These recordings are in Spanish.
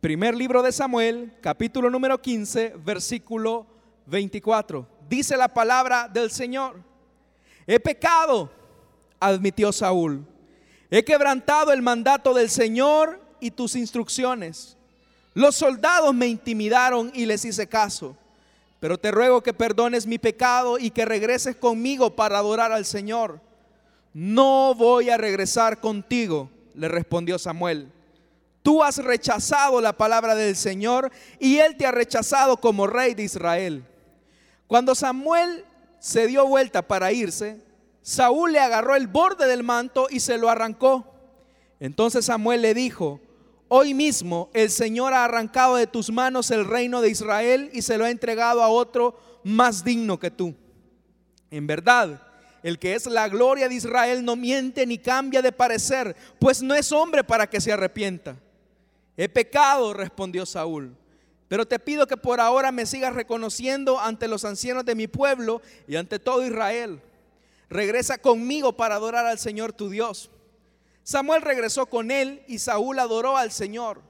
Primer libro de Samuel, capítulo número 15, versículo 24. Dice la palabra del Señor: he pecado, admitió Saúl, he quebrantado el mandato del Señor y tus instrucciones. Los soldados me intimidaron y les hice caso, pero te ruego que perdones mi pecado y que regreses conmigo para adorar al Señor. No voy a regresar contigo, le respondió Samuel. Tú has rechazado la palabra del Señor y Él te ha rechazado como rey de Israel. Cuando Samuel se dio vuelta para irse, Saúl le agarró el borde del manto y se lo arrancó. Entonces Samuel le dijo: hoy mismo el Señor ha arrancado de tus manos el reino de Israel y se lo ha entregado a otro más digno que tú. En verdad, el que es la gloria de Israel no miente ni cambia de parecer, pues no es hombre para que se arrepienta. He pecado, respondió Saúl, pero te pido que por ahora me sigas reconociendo ante los ancianos de mi pueblo y ante todo Israel. Regresa conmigo para adorar al Señor tu Dios. Samuel regresó con él y Saúl adoró al Señor.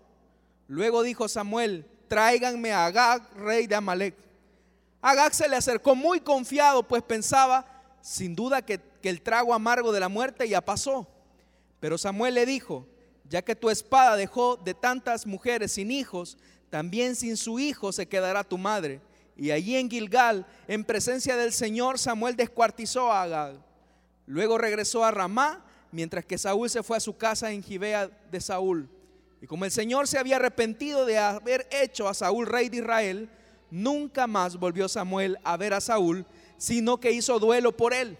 Luego dijo Samuel: tráiganme a Agag, rey de Amalec. Agag se le acercó muy confiado, pues pensaba sin duda que el trago amargo de la muerte ya pasó. Pero Samuel le dijo: ya que tu espada dejó de tantas mujeres sin hijos, también sin su hijo se quedará tu madre. Y allí en Gilgal, en presencia del Señor, Samuel descuartizó a Agag. Luego regresó a Ramá, mientras que Saúl se fue a su casa en Gibeá de Saúl. Y como el Señor se había arrepentido de haber hecho a Saúl rey de Israel, nunca más volvió Samuel a ver a Saúl, sino que hizo duelo por él.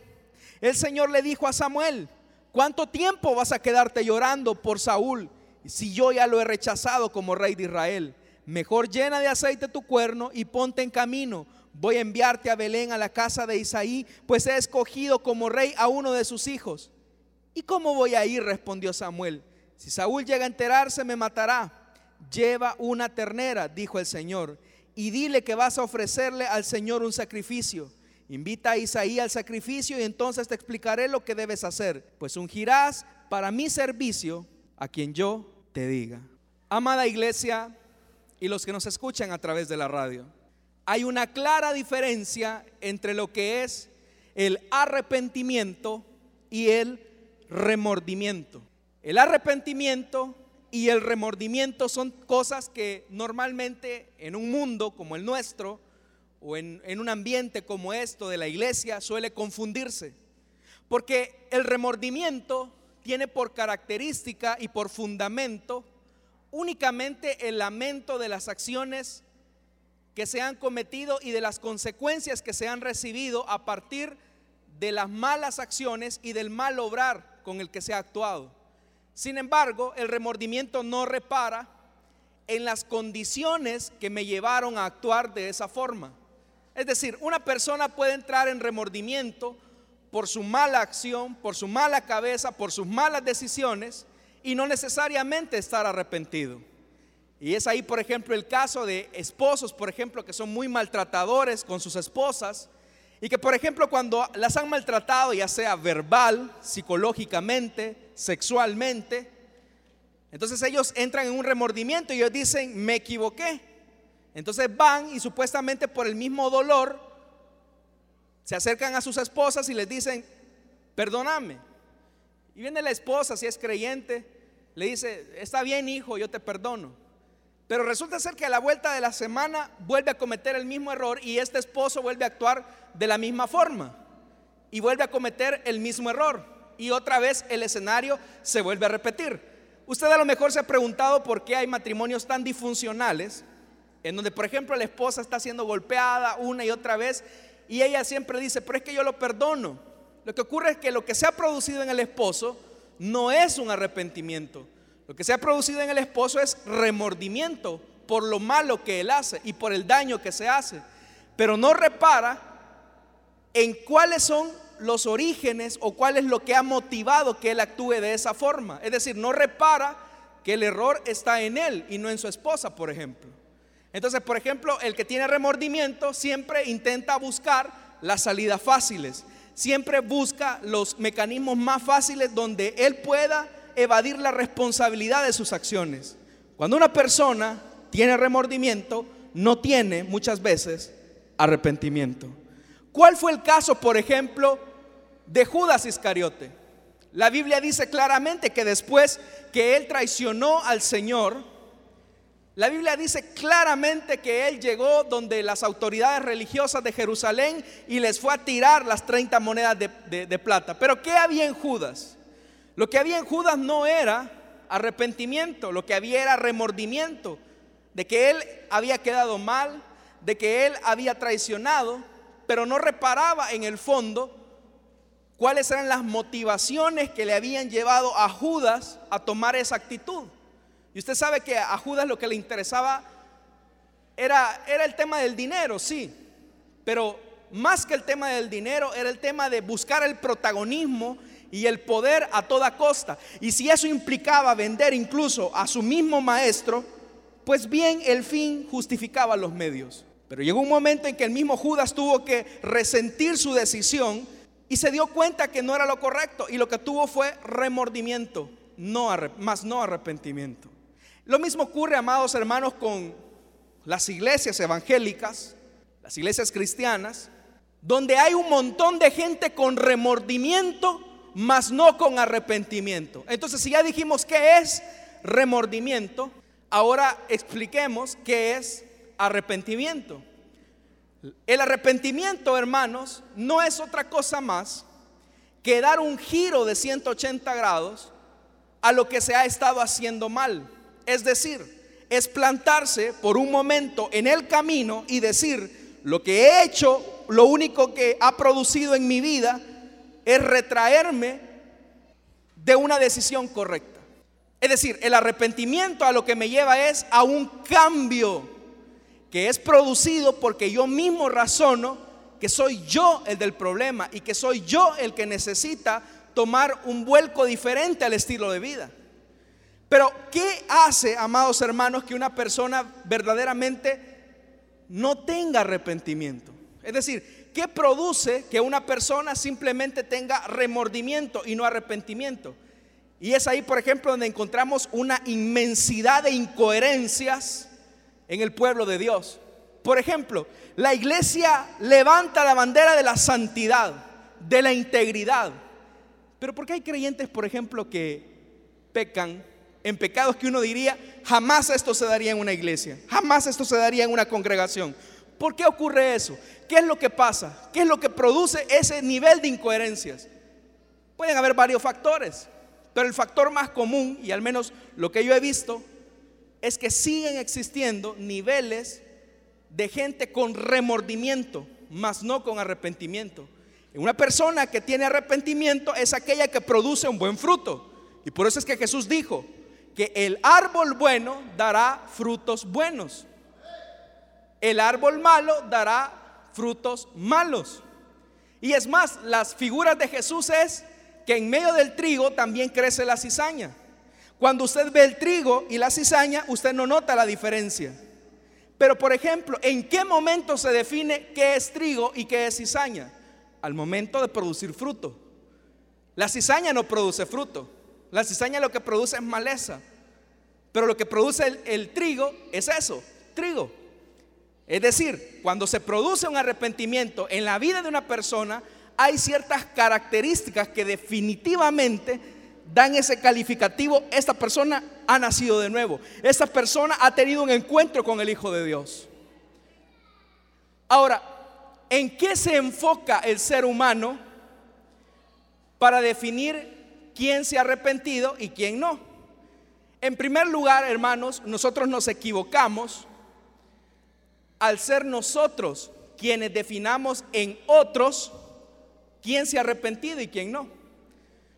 El Señor le dijo a Samuel: ¿cuánto tiempo vas a quedarte llorando por Saúl? Si yo ya lo he rechazado como rey de Israel. Mejor llena de aceite tu cuerno y ponte en camino. Voy a enviarte a Belén, a la casa de Isaí, pues he escogido como rey a uno de sus hijos. ¿Y cómo voy a ir?, respondió Samuel. Si Saúl llega a enterarse, me matará. Lleva una ternera, dijo el Señor, y dile que vas a ofrecerle al Señor un sacrificio. Invita a Isaí al sacrificio y entonces te explicaré lo que debes hacer, pues ungirás para mi servicio a quien yo te diga. Amada iglesia y los que nos escuchan a través de la radio, hay una clara diferencia entre lo que es el arrepentimiento y el remordimiento. El arrepentimiento y el remordimiento son cosas que normalmente en un mundo como el nuestro, o en un ambiente como esto de la iglesia, suele confundirse, porque el remordimiento tiene por característica y por fundamento únicamente el lamento de las acciones que se han cometido y de las consecuencias que se han recibido a partir de las malas acciones y del mal obrar con el que se ha actuado. Sin embargo, el remordimiento no repara en las condiciones que me llevaron a actuar de esa forma. Es decir, una persona puede entrar en remordimiento por su mala acción, por su mala cabeza, por sus malas decisiones, y no necesariamente estar arrepentido. Y es ahí, por ejemplo, el caso de esposos, por ejemplo, que son muy maltratadores con sus esposas, y que, por ejemplo, cuando las han maltratado, ya sea verbal, psicológicamente, sexualmente, entonces ellos entran en un remordimiento y ellos dicen: me equivoqué. Entonces van y supuestamente por el mismo dolor se acercan a sus esposas y les dicen: perdóname. Y viene la esposa, si es creyente, le dice: está bien, hijo, yo te perdono. Pero resulta ser que a la vuelta de la semana vuelve a cometer el mismo error y este esposo vuelve a actuar de la misma forma y vuelve a cometer el mismo error, y otra vez el escenario se vuelve a repetir. Usted a lo mejor se ha preguntado por qué hay matrimonios tan disfuncionales, en donde, por ejemplo, la esposa está siendo golpeada una y otra vez y ella siempre dice: pero es que yo lo perdono. Lo que ocurre es que lo que se ha producido en el esposo no es un arrepentimiento. Lo que se ha producido en el esposo es remordimiento por lo malo que él hace y por el daño que se hace, pero no repara en cuáles son los orígenes o cuál es lo que ha motivado que él actúe de esa forma. Es decir, no repara que el error está en él y no en su esposa, por ejemplo. Entonces, por ejemplo, el que tiene remordimiento siempre intenta buscar las salidas fáciles, siempre busca los mecanismos más fáciles donde él pueda evadir la responsabilidad de sus acciones. Cuando una persona tiene remordimiento, no tiene muchas veces arrepentimiento. ¿Cuál fue el caso, por ejemplo, de Judas Iscariote? La Biblia dice claramente que después que él traicionó al Señor, la Biblia dice claramente que él llegó donde las autoridades religiosas de Jerusalén y les fue a tirar las 30 monedas de plata. Pero ¿qué había en Judas? Lo que había en Judas no era arrepentimiento, lo que había era remordimiento de que él había quedado mal, de que él había traicionado, pero no reparaba en el fondo cuáles eran las motivaciones que le habían llevado a Judas a tomar esa actitud. Y usted sabe que a Judas lo que le interesaba era el tema del dinero, sí, pero más que el tema del dinero era el tema de buscar el protagonismo y el poder a toda costa. Y si eso implicaba vender incluso a su mismo maestro, pues bien, el fin justificaba los medios. Pero llegó un momento en que el mismo Judas tuvo que resentir su decisión y se dio cuenta que no era lo correcto, y lo que tuvo fue remordimiento, no arrepentimiento. Lo mismo ocurre, amados hermanos, con las iglesias evangélicas, las iglesias cristianas, donde hay un montón de gente con remordimiento, mas no con arrepentimiento. Entonces, si ya dijimos qué es remordimiento, ahora expliquemos qué es arrepentimiento. El arrepentimiento, hermanos, no es otra cosa más que dar un giro de 180 grados a lo que se ha estado haciendo mal. Es decir, es plantarse por un momento en el camino y decir: lo que he hecho, lo único que ha producido en mi vida es retraerme de una decisión correcta. Es decir, el arrepentimiento a lo que me lleva es a un cambio que es producido porque yo mismo razono que soy yo el del problema y que soy yo el que necesita tomar un vuelco diferente al estilo de vida. Pero ¿qué hace, amados hermanos, que una persona verdaderamente no tenga arrepentimiento? Es decir, ¿qué produce que una persona simplemente tenga remordimiento y no arrepentimiento? Y es ahí, por ejemplo, donde encontramos una inmensidad de incoherencias en el pueblo de Dios. Por ejemplo, la iglesia levanta la bandera de la santidad, de la integridad, pero ¿por qué hay creyentes, por ejemplo, que pecan en pecados que uno diría: jamás esto se daría en una iglesia, jamás esto se daría en una congregación? ¿Por qué ocurre eso? ¿Qué es lo que pasa? ¿Qué es lo que produce ese nivel de incoherencias? Pueden haber varios factores, pero el factor más común, y al menos lo que yo he visto, es que siguen existiendo niveles de gente con remordimiento, mas no con arrepentimiento. Una persona que tiene arrepentimiento es aquella que produce un buen fruto. Y por eso es que Jesús dijo que el árbol bueno dará frutos buenos, el árbol malo dará frutos malos. Y es más, las figuras de Jesús es que en medio del trigo también crece la cizaña. Cuando usted ve el trigo y la cizaña, usted no nota la diferencia. Pero, por ejemplo, ¿en qué momento se define qué es trigo y qué es cizaña? Al momento de producir fruto. La cizaña no produce fruto. La cizaña lo que produce es maleza. Pero lo que produce el trigo es eso, trigo. Es decir, cuando se produce un arrepentimiento en la vida de una persona, hay ciertas características que definitivamente dan ese calificativo: esta persona ha nacido de nuevo, esta persona ha tenido un encuentro con el Hijo de Dios. Ahora, ¿en qué se enfoca el ser humano para definir quién se ha arrepentido y quién no? En primer lugar, hermanos, nosotros nos equivocamos al ser nosotros quienes definamos en otros quién se ha arrepentido y quién no.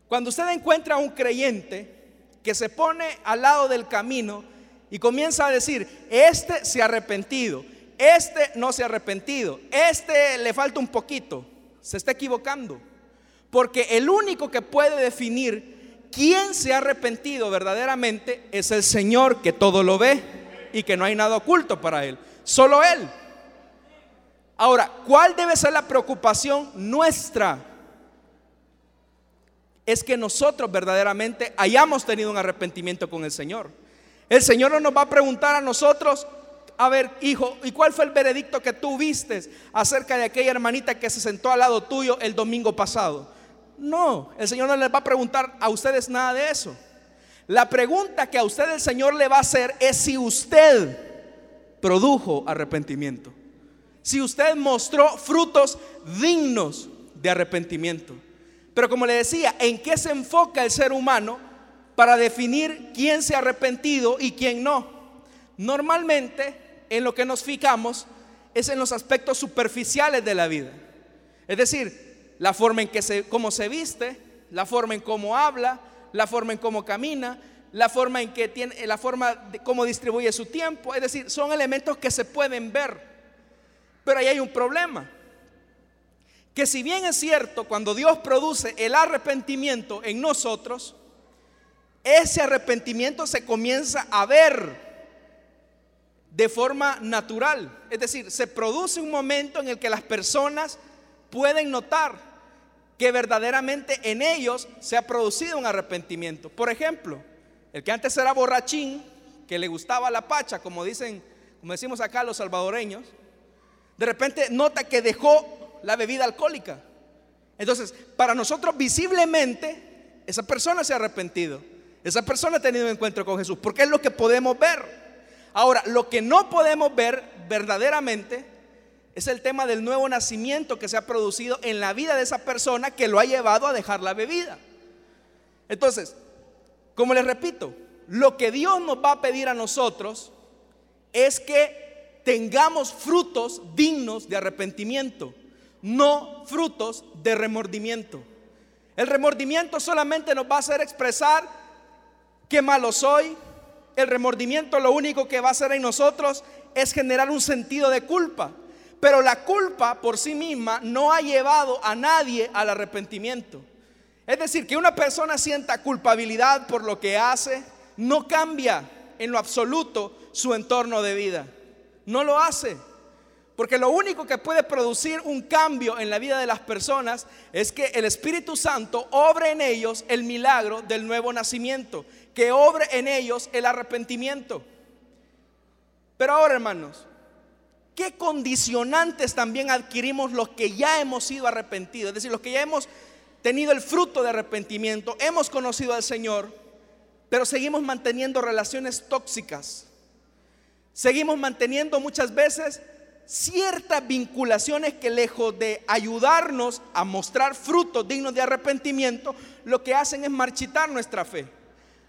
Cuando usted encuentra a un creyente que se pone al lado del camino y comienza a decir: este se ha arrepentido, este no se ha arrepentido, este le falta un poquito, se está equivocando. Porque el único que puede definir quién se ha arrepentido verdaderamente es el Señor, que todo lo ve y que no hay nada oculto para Él, solo Él. Ahora, ¿cuál debe ser la preocupación nuestra? Es que nosotros verdaderamente hayamos tenido un arrepentimiento con el Señor. El Señor no nos va a preguntar a nosotros: a ver, hijo, ¿y cuál fue el veredicto que tú viste acerca de aquella hermanita que se sentó al lado tuyo el domingo pasado? No, el Señor no les va a preguntar a ustedes nada de eso. La pregunta que a usted el Señor le va a hacer es si usted produjo arrepentimiento, si usted mostró frutos dignos de arrepentimiento. Pero como le decía, ¿en qué se enfoca el ser humano para definir quién se ha arrepentido y quién no? Normalmente en lo que nos fijamos es en los aspectos superficiales de la vida. Es decir, la forma en que cómo se viste, la forma en cómo habla, la forma en cómo camina, la forma en que tiene, la forma de cómo distribuye su tiempo. Es decir, son elementos que se pueden ver. Pero ahí hay un problema, que si bien es cierto, cuando Dios produce el arrepentimiento en nosotros, ese arrepentimiento se comienza a ver de forma natural. Es decir, se produce un momento en el que las personas pueden notar que verdaderamente en ellos se ha producido un arrepentimiento. Por ejemplo, el que antes era borrachín, que le gustaba la pacha, como decimos acá los salvadoreños, de repente nota que dejó la bebida alcohólica. Entonces, para nosotros visiblemente, esa persona se ha arrepentido, esa persona ha tenido un encuentro con Jesús, porque es lo que podemos ver. Ahora, lo que no podemos ver verdaderamente es el tema del nuevo nacimiento que se ha producido en la vida de esa persona que lo ha llevado a dejar la bebida. Entonces, como les repito, lo que Dios nos va a pedir a nosotros es que tengamos frutos dignos de arrepentimiento, no frutos de remordimiento. El remordimiento solamente nos va a hacer expresar qué malo soy. El remordimiento lo único que va a hacer en nosotros es generar un sentido de culpa, pero la culpa por sí misma no ha llevado a nadie al arrepentimiento. Es decir, que una persona sienta culpabilidad por lo que hace no cambia en lo absoluto su entorno de vida, no lo hace, porque lo único que puede producir un cambio en la vida de las personas es que el Espíritu Santo obre en ellos el milagro del nuevo nacimiento, que obre en ellos el arrepentimiento. Pero ahora, hermanos, ¿qué condicionantes también adquirimos los que ya hemos sido arrepentidos? Es decir, los que ya hemos tenido el fruto de arrepentimiento, hemos conocido al Señor, pero seguimos manteniendo relaciones tóxicas. Seguimos manteniendo muchas veces ciertas vinculaciones que, lejos de ayudarnos a mostrar frutos dignos de arrepentimiento, lo que hacen es marchitar nuestra fe,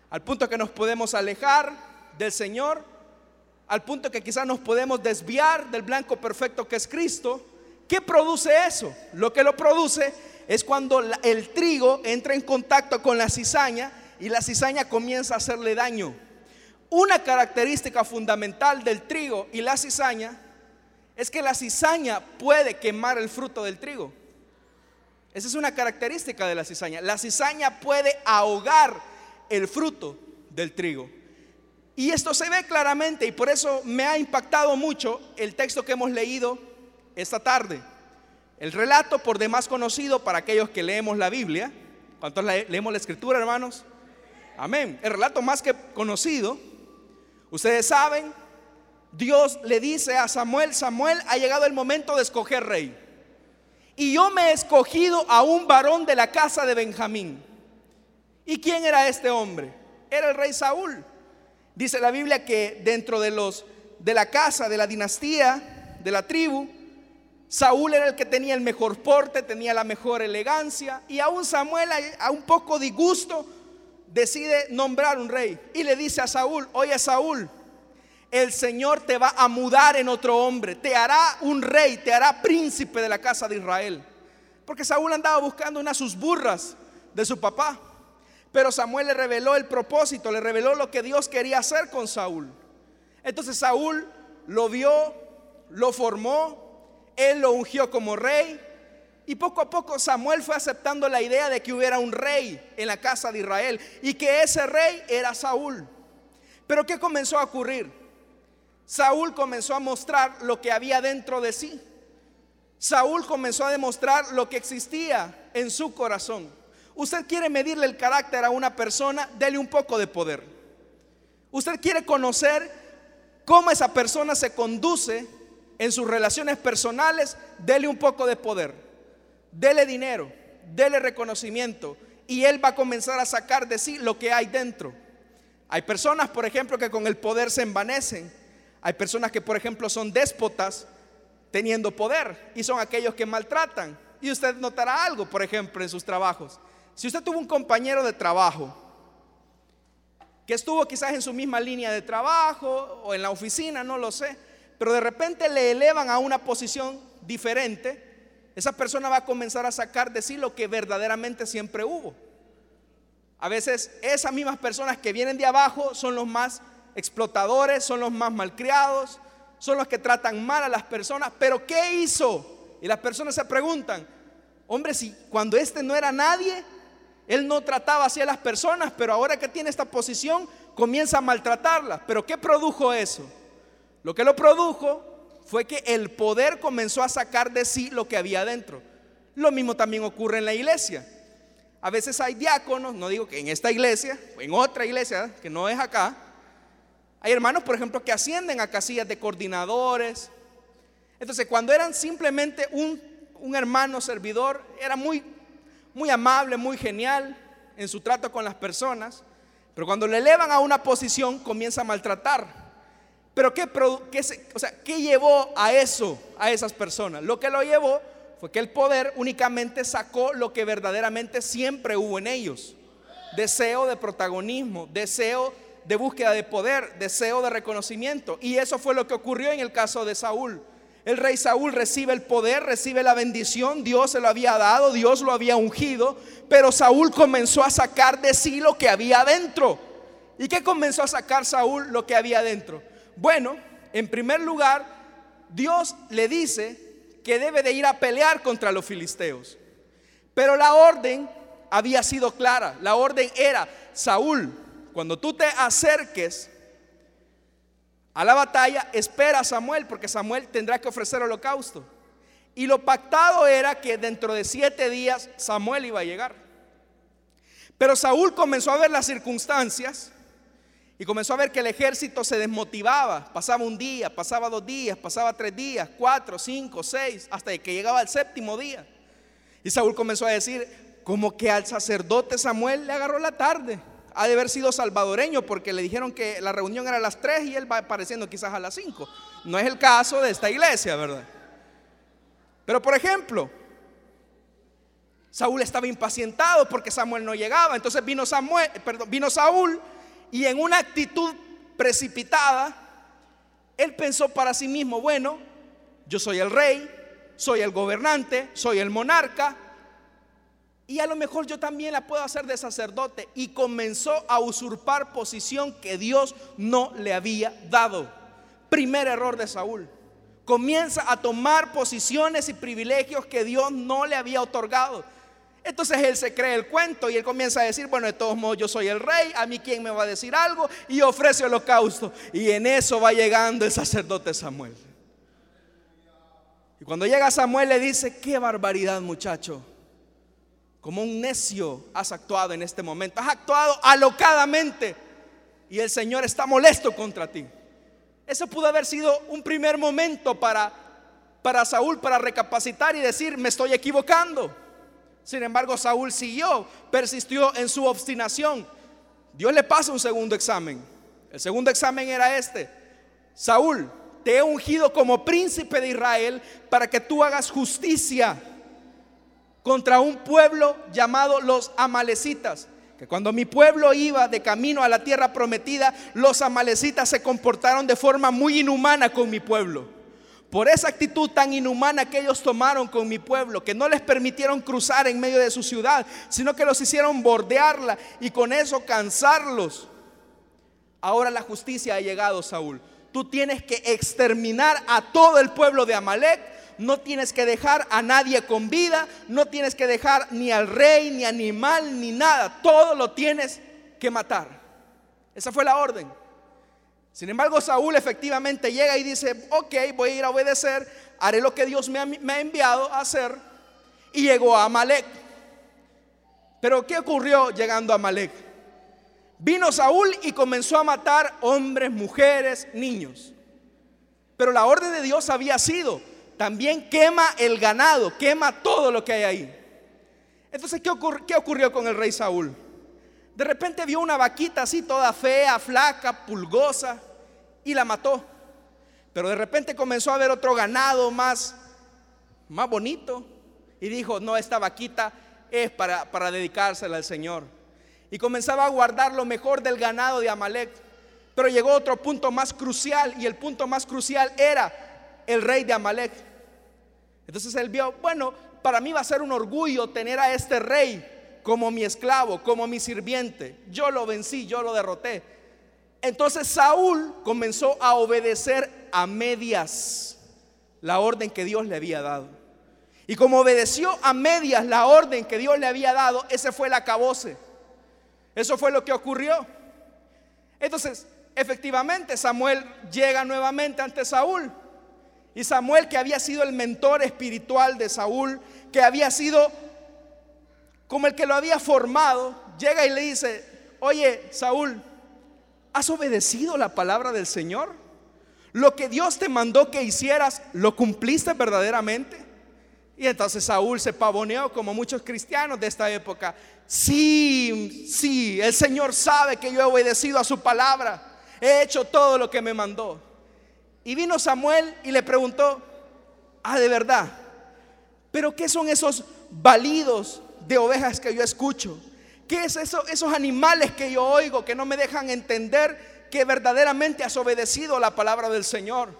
al punto que nos podemos alejar del Señor, al punto que quizás nos podemos desviar del blanco perfecto que es Cristo. ¿Qué produce eso? Lo que lo produce es cuando el trigo entra en contacto con la cizaña y la cizaña comienza a hacerle daño. Una característica fundamental del trigo y la cizaña es que la cizaña puede quemar el fruto del trigo. Esa es una característica de la cizaña. La cizaña puede ahogar el fruto del trigo. Y esto se ve claramente, y por eso me ha impactado mucho el texto que hemos leído esta tarde. El relato por demás conocido para aquellos que leemos la Biblia. ¿Cuántos leemos la Escritura, hermanos? Amén. El relato más que conocido. Ustedes saben, Dios le dice a Samuel: Samuel, ha llegado el momento de escoger rey. Y yo me he escogido a un varón de la casa de Benjamín. ¿Y quién era este hombre? Era el rey Saúl. Dice la Biblia que dentro de la casa, de la dinastía, de la tribu, Saúl era el que tenía el mejor porte, tenía la mejor elegancia, y aún Samuel, a un poco disgusto, decide nombrar un rey y le dice a Saúl: oye, Saúl, el Señor te va a mudar en otro hombre, te hará un rey, te hará príncipe de la casa de Israel. Porque Saúl andaba buscando una de sus burras de su papá. Pero Samuel le reveló el propósito, le reveló lo que Dios quería hacer con Saúl. Entonces Saúl lo vio, lo formó, él lo ungió como rey, y poco a poco Samuel fue aceptando la idea de que hubiera un rey en la casa de Israel y que ese rey era Saúl. Pero ¿qué comenzó a ocurrir? Saúl comenzó a mostrar lo que había dentro de sí. Saúl comenzó a demostrar lo que existía en su corazón. Usted quiere medirle el carácter a una persona, dele un poco de poder. Usted quiere conocer cómo esa persona se conduce en sus relaciones personales, dele un poco de poder, dele dinero, dele reconocimiento, y él va a comenzar a sacar de sí lo que hay dentro. Hay personas, por ejemplo, que con el poder se envanecen. Hay personas que, por ejemplo, son déspotas teniendo poder, y son aquellos que maltratan. Y usted notará algo, por ejemplo, en sus trabajos. Si usted tuvo un compañero de trabajo que estuvo quizás en su misma línea de trabajo o en la oficina, no lo sé, pero de repente le elevan a una posición diferente, esa persona va a comenzar a sacar de sí lo que verdaderamente siempre hubo. A veces esas mismas personas que vienen de abajo son los más explotadores, son los más malcriados, son los que tratan mal a las personas. Pero ¿qué hizo? Y las personas se preguntan: hombre, si cuando este no era nadie, él no trataba así a las personas, pero ahora que tiene esta posición comienza a maltratarlas. ¿Pero qué produjo eso? Lo que lo produjo fue que el poder comenzó a sacar de sí lo que había adentro. Lo mismo también ocurre en la iglesia. A veces hay diáconos, no digo que en esta iglesia, en otra iglesia que no es acá, hay hermanos, por ejemplo, que ascienden a casillas de coordinadores. Entonces, cuando eran simplemente un hermano servidor, era muy amable, muy genial en su trato con las personas, pero cuando le elevan a una posición comienza a maltratar. Pero ¿qué llevó a eso, a esas personas? Lo que lo llevó fue que el poder únicamente sacó lo que verdaderamente siempre hubo en ellos: deseo de protagonismo, deseo de búsqueda de poder, deseo de reconocimiento. Y eso fue lo que ocurrió en el caso de Saúl. El rey Saúl recibe el poder, recibe la bendición, Dios se lo había dado, Dios lo había ungido, pero Saúl comenzó a sacar de sí lo que había adentro. ¿Y qué comenzó a sacar Saúl? Lo que había adentro. Bueno, en primer lugar, Dios le dice que debe de ir a pelear contra los filisteos, pero la orden había sido clara. La orden era: Saúl, cuando tú te acerques a la batalla, espera a Samuel, porque Samuel tendrá que ofrecer holocausto. Y lo pactado era que dentro de 7 días Samuel iba a llegar. Pero Saúl comenzó a ver las circunstancias y comenzó a ver que el ejército se desmotivaba. Pasaba un día, pasaba 2 días, pasaba 3 días, 4, 5, 6, hasta que llegaba el 7.º día. Y Saúl comenzó a decir: como que al sacerdote Samuel le agarró la tarde. Ha de haber sido salvadoreño, porque le dijeron que la reunión era a las 3 y él va apareciendo quizás a las 5. No es el caso de esta iglesia, ¿verdad? Pero por ejemplo, Saúl estaba impacientado porque Samuel no llegaba. Entonces vino Saúl, y en una actitud precipitada él pensó para sí mismo: bueno, yo soy el rey, soy el gobernante, soy el monarca, y a lo mejor yo también la puedo hacer de sacerdote. Y comenzó a usurpar posición que Dios no le había dado. Primer error de Saúl: comienza a tomar posiciones y privilegios que Dios no le había otorgado. Entonces él se cree el cuento y él comienza a decir: bueno, de todos modos yo soy el rey, a mí quién me va a decir algo, y ofrece holocausto. Y en eso va llegando el sacerdote Samuel. Y cuando llega Samuel le dice: qué barbaridad, muchacho, como un necio has actuado en este momento, has actuado alocadamente, y el Señor está molesto contra ti. Eso pudo haber sido un primer momento para Saúl, para recapacitar y decir: me estoy equivocando. Sin embargo, Saúl siguió, persistió en su obstinación. Dios le pasa un segundo examen. El segundo examen era este: Saúl, te he ungido como príncipe de Israel para que tú hagas justicia contra un pueblo llamado los amalecitas, que cuando mi pueblo iba de camino a la tierra prometida, los amalecitas se comportaron de forma muy inhumana con mi pueblo. Por esa actitud tan inhumana que ellos tomaron con mi pueblo, que no les permitieron cruzar en medio de su ciudad, sino que los hicieron bordearla y con eso cansarlos. Ahora la justicia ha llegado, Saúl. Tú tienes que exterminar a todo el pueblo de Amalec. No tienes que dejar a nadie con vida, no tienes que dejar ni al rey, ni animal, ni nada. Todo lo tienes que matar. Esa fue la orden. Sin embargo, Saúl efectivamente llega y dice: ok, voy a ir a obedecer, haré lo que Dios me ha enviado a hacer. Y llegó a Amalec. Pero ¿qué ocurrió llegando a Amalec? Vino Saúl y comenzó a matar hombres, mujeres, niños. Pero la orden de Dios había sido: también quema el ganado, quema todo lo que hay ahí. Entonces, ¿qué ocurrió con el rey Saúl? De repente vio una vaquita así toda fea, flaca, pulgosa, y la mató. Pero de repente comenzó a ver otro ganado más bonito, y dijo: no, esta vaquita es para dedicársela al Señor. Y comenzaba a guardar lo mejor del ganado de Amalec. Pero llegó otro punto más crucial, y el punto más crucial era el rey de Amalec. Entonces él vio: bueno, para mí va a ser un orgullo tener a este rey como mi esclavo, como mi sirviente. Yo lo vencí, yo lo derroté. Entonces Saúl comenzó a obedecer a medias la orden que Dios le había dado. Y como obedeció a medias la orden que Dios le había dado, ese fue el acabose. Eso fue lo que ocurrió. Entonces, efectivamente, Samuel llega nuevamente ante Saúl. Y Samuel, que había sido el mentor espiritual de Saúl, que había sido como el que lo había formado, llega y le dice: oye, Saúl, ¿has obedecido la palabra del Señor? Lo que Dios te mandó que hicieras, ¿lo cumpliste verdaderamente? Y entonces Saúl se pavoneó, como muchos cristianos de esta época. Sí, el Señor sabe que yo he obedecido a su palabra. He hecho todo lo que me mandó. Y vino Samuel y le preguntó: ah, de verdad, pero ¿qué son esos balidos de ovejas que yo escucho? ¿Qué es eso, esos animales que yo oigo que no me dejan entender que verdaderamente has obedecido la palabra del Señor?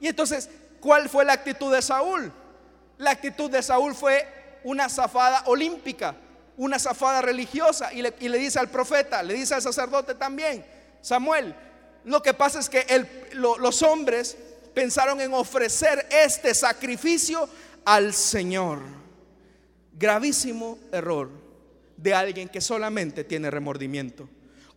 Y entonces, ¿cuál fue la actitud de Saúl? La actitud de Saúl fue una zafada olímpica, una zafada religiosa, y le dice al profeta, le dice al sacerdote también: Samuel, lo que pasa es que los hombres pensaron en ofrecer este sacrificio al Señor. Gravísimo error de alguien que solamente tiene remordimiento,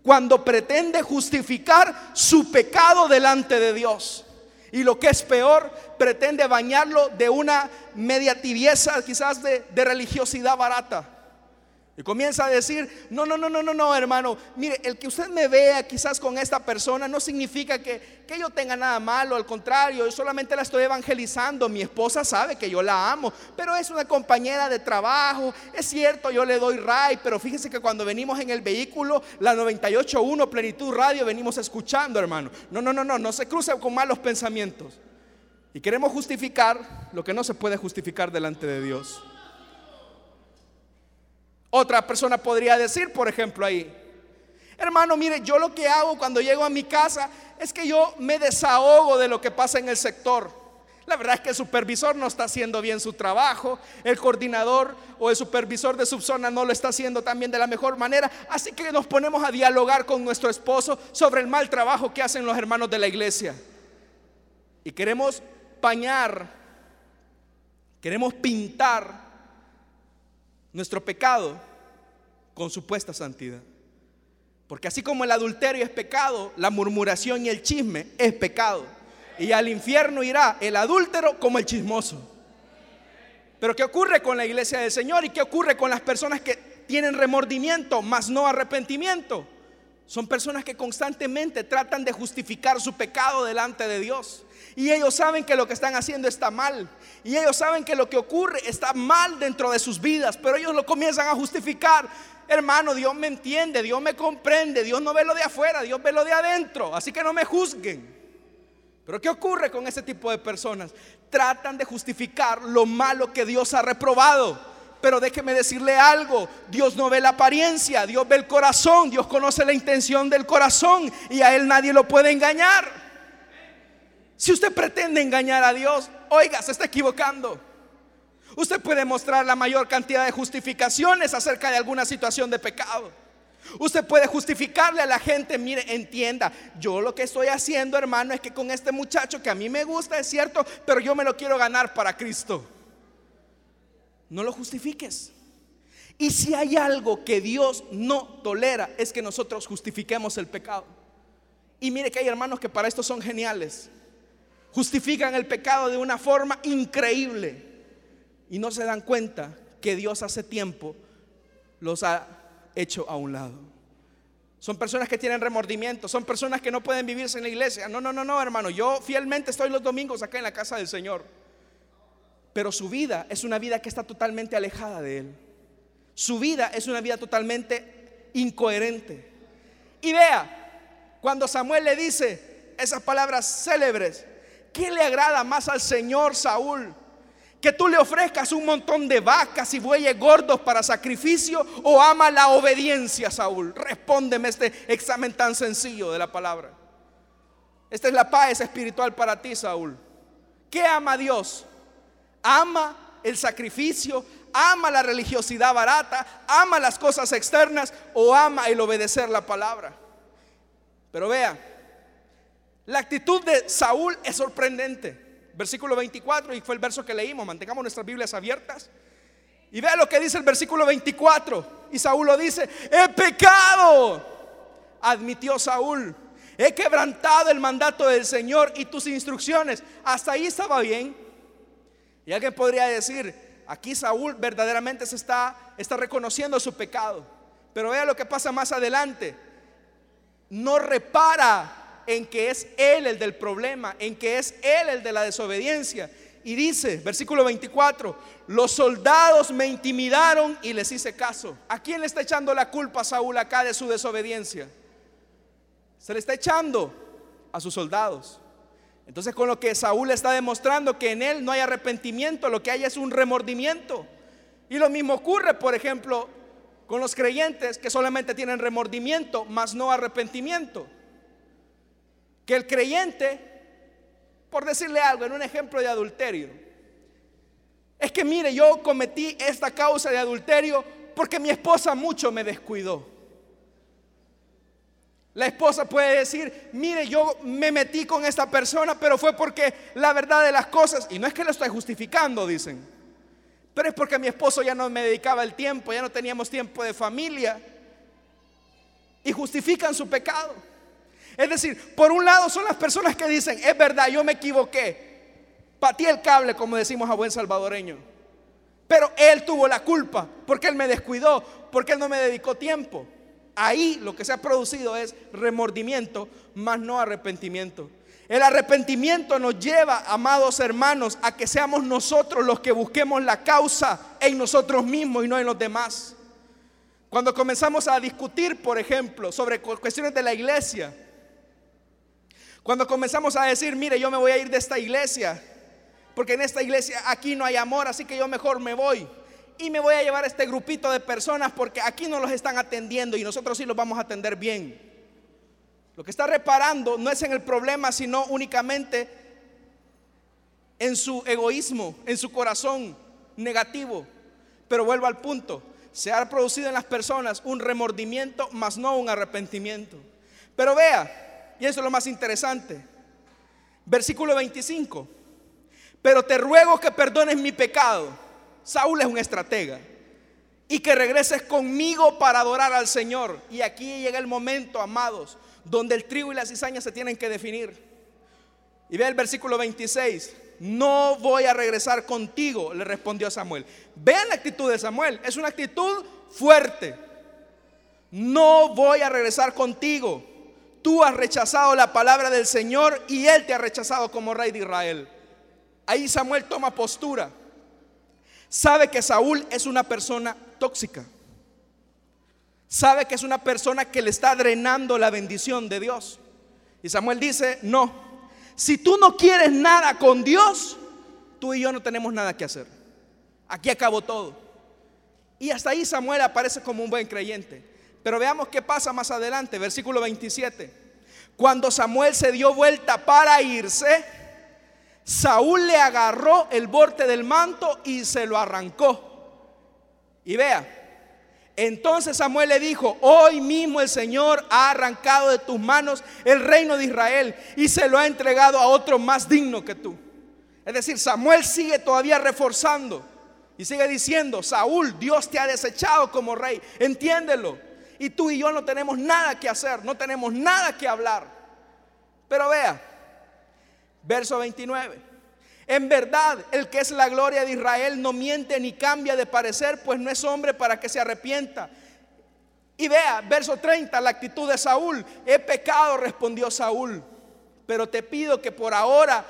cuando pretende justificar su pecado delante de Dios. Y lo que es peor, pretende bañarlo de una media tibieza, quizás de religiosidad barata. Y comienza a decir: no, hermano, mire, el que usted me vea quizás con esta persona no significa que yo tenga nada malo. Al contrario, yo solamente la estoy evangelizando. Mi esposa sabe que yo la amo, pero es una compañera de trabajo. Es cierto, yo le doy ray, pero fíjese que cuando venimos en el vehículo, la 98.1 Plenitud Radio, venimos escuchando, hermano. No se cruce con malos pensamientos. Y queremos justificar lo que no se puede justificar delante de Dios. Otra persona podría decir, por ejemplo, ahí: hermano, mire, yo lo que hago cuando llego a mi casa es que yo me desahogo de lo que pasa en el sector. La verdad es que el supervisor no está haciendo bien su trabajo, el coordinador o el supervisor de subzona no lo está haciendo también de la mejor manera, así que nos ponemos a dialogar con nuestro esposo sobre el mal trabajo que hacen los hermanos de la iglesia. Y queremos pañar, queremos pintar nuestro pecado con supuesta santidad. Porque así como el adulterio es pecado, la murmuración y el chisme es pecado. Y al infierno irá el adúltero como el chismoso. Pero ¿qué ocurre con la iglesia del Señor? ¿Y qué ocurre con las personas que tienen remordimiento mas no arrepentimiento? Son personas que constantemente tratan de justificar su pecado delante de Dios. Y ellos saben que lo que están haciendo está mal. Y ellos saben que lo que ocurre está mal dentro de sus vidas. Pero ellos lo comienzan a justificar. Hermano, Dios me entiende, Dios me comprende. Dios no ve lo de afuera, Dios ve lo de adentro. Así que no me juzguen. Pero ¿qué ocurre con ese tipo de personas? Tratan de justificar lo malo que Dios ha reprobado. Pero déjeme decirle algo: Dios no ve la apariencia, Dios ve el corazón, Dios conoce la intención del corazón, y a Él nadie lo puede engañar. Si usted pretende engañar a Dios, oiga, se está equivocando. Usted puede mostrar la mayor cantidad de justificaciones acerca de alguna situación de pecado. Usted puede justificarle a la gente: mire, entienda, yo lo que estoy haciendo, hermano, es que con este muchacho que a mí me gusta, es cierto, pero yo me lo quiero ganar para Cristo. No lo justifiques. Y si hay algo que Dios no tolera, es que nosotros justifiquemos el pecado. Y mire que hay hermanos que para esto son geniales. Justifican el pecado de una forma increíble. Y no se dan cuenta que Dios hace tiempo los ha hecho a un lado. Son personas que tienen remordimiento, son personas que no pueden vivir sin la iglesia. No, hermano, yo fielmente estoy los domingos acá en la casa del Señor. Pero su vida es una vida que está totalmente alejada de Él. Su vida es una vida totalmente incoherente. Y vea, cuando Samuel le dice esas palabras célebres, ¿qué le agrada más al Señor, Saúl? ¿Que tú le ofrezcas un montón de vacas y bueyes gordos para sacrificio, o ama la obediencia, Saúl? Respóndeme este examen tan sencillo de la palabra. Esta es la paz espiritual para ti, Saúl. ¿Qué ama Dios? ¿Ama el sacrificio? ¿Ama la religiosidad barata? ¿Ama las cosas externas? ¿O ama el obedecer la palabra? Pero vea, la actitud de Saúl es sorprendente. Versículo 24, y fue el verso que leímos. Mantengamos nuestras Biblias abiertas. Y vea lo que dice el versículo 24. Y Saúl lo dice: he pecado, admitió Saúl, he quebrantado el mandato del Señor y tus instrucciones. Hasta ahí estaba bien. Y alguien podría decir: aquí Saúl verdaderamente está reconociendo su pecado. Pero vea lo que pasa más adelante. No repara en que es él el del problema, en que es él el de la desobediencia. Y dice, versículo 24: los soldados me intimidaron y les hice caso. ¿A quién le está echando la culpa a Saúl acá de su desobediencia? Se le está echando a sus soldados. Entonces, con lo que Saúl está demostrando que en él no hay arrepentimiento, lo que hay es un remordimiento. Y lo mismo ocurre, por ejemplo, con los creyentes, que solamente tienen remordimiento, mas no arrepentimiento. Que el creyente, por decirle algo, en un ejemplo de adulterio, es que mire, yo cometí esta causa de adulterio porque mi esposa mucho me descuidó. La esposa puede decir: mire, yo me metí con esta persona, pero fue porque la verdad de las cosas, y no es que lo estoy justificando, dicen, pero es porque mi esposo ya no me dedicaba el tiempo, ya no teníamos tiempo de familia, y justifican su pecado. Es decir, por un lado son las personas que dicen: es verdad, yo me equivoqué, pateé el cable, como decimos a buen salvadoreño, pero él tuvo la culpa porque él me descuidó, porque él no me dedicó tiempo. Ahí lo que se ha producido es remordimiento, más no arrepentimiento. El arrepentimiento nos lleva, amados hermanos, a que seamos nosotros los que busquemos la causa en nosotros mismos y no en los demás. Cuando comenzamos a discutir, por ejemplo, sobre cuestiones de la iglesia, cuando comenzamos a decir: mire, yo me voy a ir de esta iglesia porque en esta iglesia aquí no hay amor, así que yo mejor me voy, y me voy a llevar a este grupito de personas porque aquí no los están atendiendo y nosotros sí los vamos a atender bien. Lo que está reparando no es en el problema, sino únicamente en su egoísmo, en su corazón negativo. Pero vuelvo al punto: se ha producido en las personas un remordimiento, mas no un arrepentimiento. Pero vea, y eso es lo más interesante, versículo 25: pero te ruego que perdones mi pecado. Saúl es un estratega. Y que regreses conmigo para adorar al Señor. Y aquí llega el momento, amados, donde el trigo y la cizaña se tienen que definir. Y ve el versículo 26: no voy a regresar contigo, le respondió Samuel. Vean la actitud de Samuel, es una actitud fuerte. No voy a regresar contigo. Tú has rechazado la palabra del Señor y Él te ha rechazado como rey de Israel. Ahí Samuel toma postura. Sabe que Saúl es una persona tóxica. Sabe que es una persona que le está drenando la bendición de Dios. Y Samuel dice: no, si tú no quieres nada con Dios, tú y yo no tenemos nada que hacer. Aquí acabó todo. Y hasta ahí Samuel aparece como un buen creyente. Pero veamos qué pasa más adelante, versículo 27. Cuando Samuel se dio vuelta para irse, Saúl le agarró el borde del manto y se lo arrancó. Y vea, entonces Samuel le dijo: hoy mismo el Señor ha arrancado de tus manos el reino de Israel y se lo ha entregado a otro más digno que tú. Es decir, Samuel sigue todavía reforzando y sigue diciendo: Saúl, Dios te ha desechado como rey, entiéndelo. Y tú y yo no tenemos nada que hacer, no tenemos nada que hablar. Pero vea, verso 29. En verdad, el que es la gloria de Israel no miente ni cambia de parecer, pues no es hombre para que se arrepienta. Y vea, verso 30, la actitud de Saúl. He pecado, respondió Saúl, pero te pido que por ahora,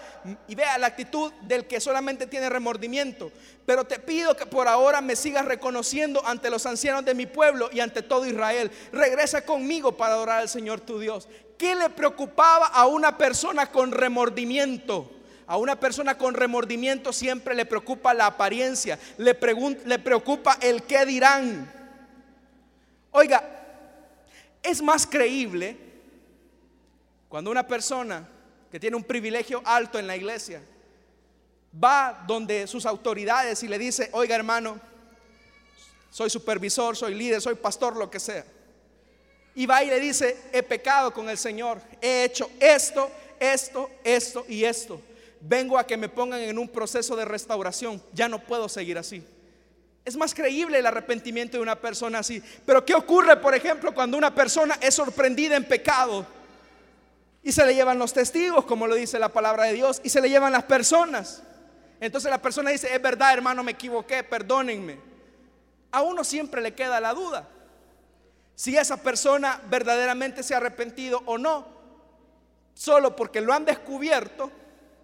y vea la actitud del que solamente tiene remordimiento, pero te pido que por ahora me sigas reconociendo ante los ancianos de mi pueblo y ante todo Israel. Regresa conmigo para adorar al Señor tu Dios. ¿Qué le preocupaba a una persona con remordimiento? A una persona con remordimiento siempre le preocupa la apariencia, le preocupa el qué dirán. Oiga, es más creíble cuando una persona que tiene un privilegio alto en la iglesia va donde sus autoridades y le dice: oiga hermano, soy supervisor, soy líder, soy pastor, lo que sea, y va y le dice: he pecado con el Señor, he hecho esto, esto, esto y esto, vengo a que me pongan en un proceso de restauración, ya no puedo seguir así. Es más creíble el arrepentimiento de una persona así. Pero ¿qué ocurre, por ejemplo, cuando una persona es sorprendida en pecado? Y se le llevan los testigos, como lo dice la palabra de Dios, y se le llevan las personas. Entonces la persona dice: es verdad hermano, me equivoqué, perdónenme. A uno siempre le queda la duda si esa persona verdaderamente se ha arrepentido o no, solo porque lo han descubierto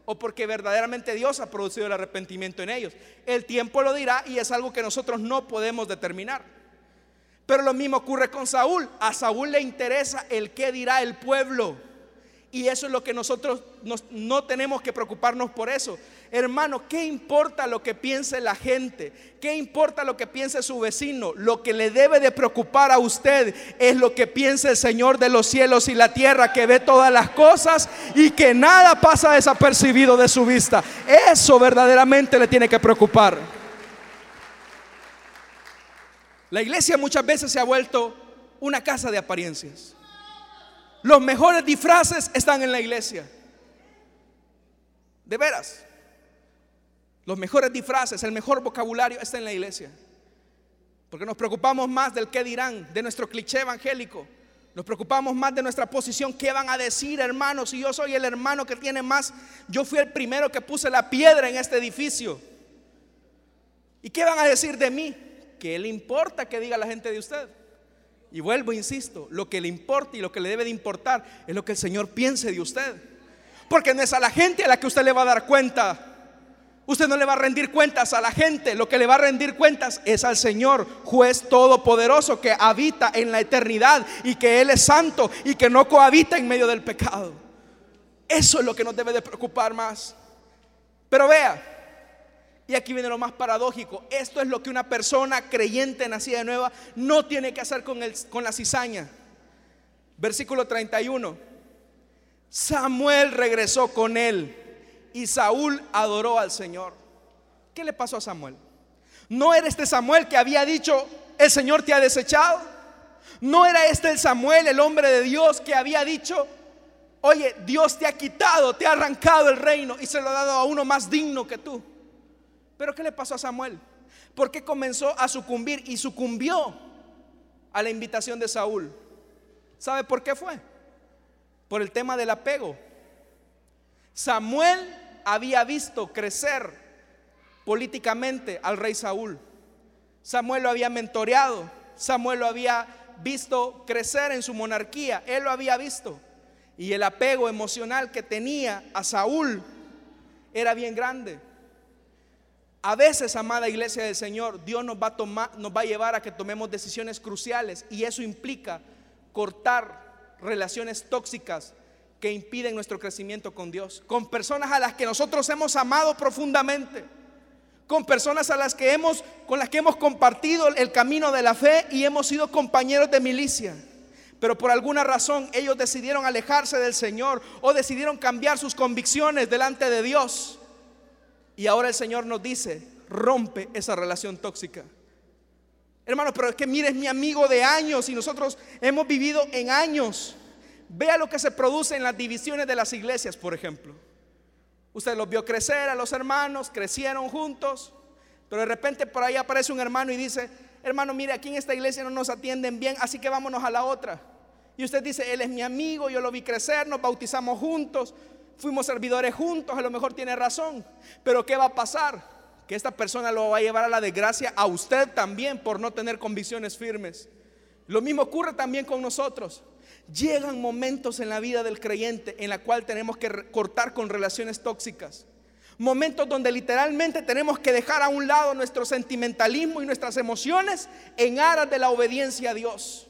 o porque verdaderamente Dios ha producido el arrepentimiento en ellos. El tiempo lo dirá y es algo que nosotros no podemos determinar. Pero lo mismo ocurre con Saúl. A Saúl le interesa el qué dirá el pueblo. Y eso es lo que nosotros no tenemos que preocuparnos por eso. Hermano, ¿qué importa lo que piense la gente? ¿Qué importa lo que piense su vecino? Lo que le debe de preocupar a usted es lo que piense el Señor de los cielos y la tierra, que ve todas las cosas y que nada pasa desapercibido de su vista. Eso verdaderamente le tiene que preocupar. La iglesia muchas veces se ha vuelto una casa de apariencias. Los mejores disfraces están en la iglesia. De veras. Los mejores disfraces, el mejor vocabulario está en la iglesia. Porque nos preocupamos más del qué dirán, de nuestro cliché evangélico. Nos preocupamos más de nuestra posición. ¿Qué van a decir, hermano? Si yo soy el hermano que tiene más, yo fui el primero que puse la piedra en este edificio. ¿Y qué van a decir de mí? ¿Qué le importa que diga la gente de usted? Y vuelvo, insisto, lo que le importa y lo que le debe de importar es lo que el Señor piense de usted. Porque no es a la gente a la que usted le va a dar cuenta. Usted no le va a rendir cuentas a la gente. Lo que le va a rendir cuentas es al Señor, juez todopoderoso, que habita en la eternidad y que Él es santo y que no cohabita en medio del pecado. Eso es lo que nos debe de preocupar más. Pero vea, y aquí viene lo más paradójico. Esto es lo que una persona creyente nacida de nueva no tiene que hacer con la cizaña. Versículo 31. Samuel regresó con él y Saúl adoró al Señor. ¿Qué le pasó a Samuel? ¿No era este Samuel que había dicho: el Señor te ha desechado? ¿No era este el Samuel, el hombre de Dios, que había dicho: oye, Dios te ha quitado, te ha arrancado el reino y se lo ha dado a uno más digno que tú? Pero ¿qué le pasó a Samuel? Porque comenzó a sucumbir y sucumbió a la invitación de Saúl. ¿Sabe por qué fue? Por el tema del apego. Samuel había visto crecer políticamente al rey Saúl. Samuel lo había mentoreado. Samuel lo había visto crecer en su monarquía. Él lo había visto. Y el apego emocional que tenía a Saúl era bien grande. A veces, amada iglesia del Señor, Dios nos va a llevar a que tomemos decisiones cruciales, y eso implica cortar relaciones tóxicas que impiden nuestro crecimiento con Dios, con personas a las que nosotros hemos amado profundamente, con personas con las que hemos compartido el camino de la fe y hemos sido compañeros de milicia. Pero por alguna razón ellos decidieron alejarse del Señor o decidieron cambiar sus convicciones delante de Dios. Y ahora el Señor nos dice: rompe esa relación tóxica. Hermano, pero es que mire, es mi amigo de años y nosotros hemos vivido en años. Vea lo que se produce en las divisiones de las iglesias, por ejemplo. Usted los vio crecer a los hermanos, crecieron juntos, pero de repente por ahí aparece un hermano y dice: hermano, mire, aquí en esta iglesia no nos atienden bien, así que vámonos a la otra. Y usted dice: él es mi amigo, yo lo vi crecer, nos bautizamos juntos, fuimos servidores juntos, a lo mejor tiene razón. Pero ¿qué va a pasar? Que esta persona lo va a llevar a la desgracia a usted también por no tener convicciones firmes. Lo mismo ocurre también con nosotros. Llegan momentos en la vida del creyente en la cual tenemos que cortar con relaciones tóxicas. Momentos donde literalmente tenemos que dejar a un lado nuestro sentimentalismo y nuestras emociones en aras de la obediencia a Dios.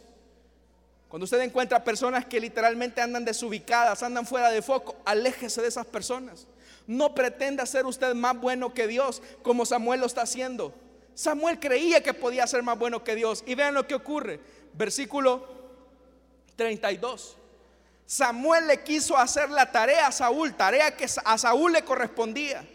Cuando usted encuentra personas que literalmente andan desubicadas, andan fuera de foco, aléjese de esas personas. No pretenda ser usted más bueno que Dios, como Samuel lo está haciendo. Samuel creía que podía ser más bueno que Dios. Y vean lo que ocurre. Versículo 32. Samuel le quiso hacer la tarea a Saúl, tarea que a Saúl le correspondía.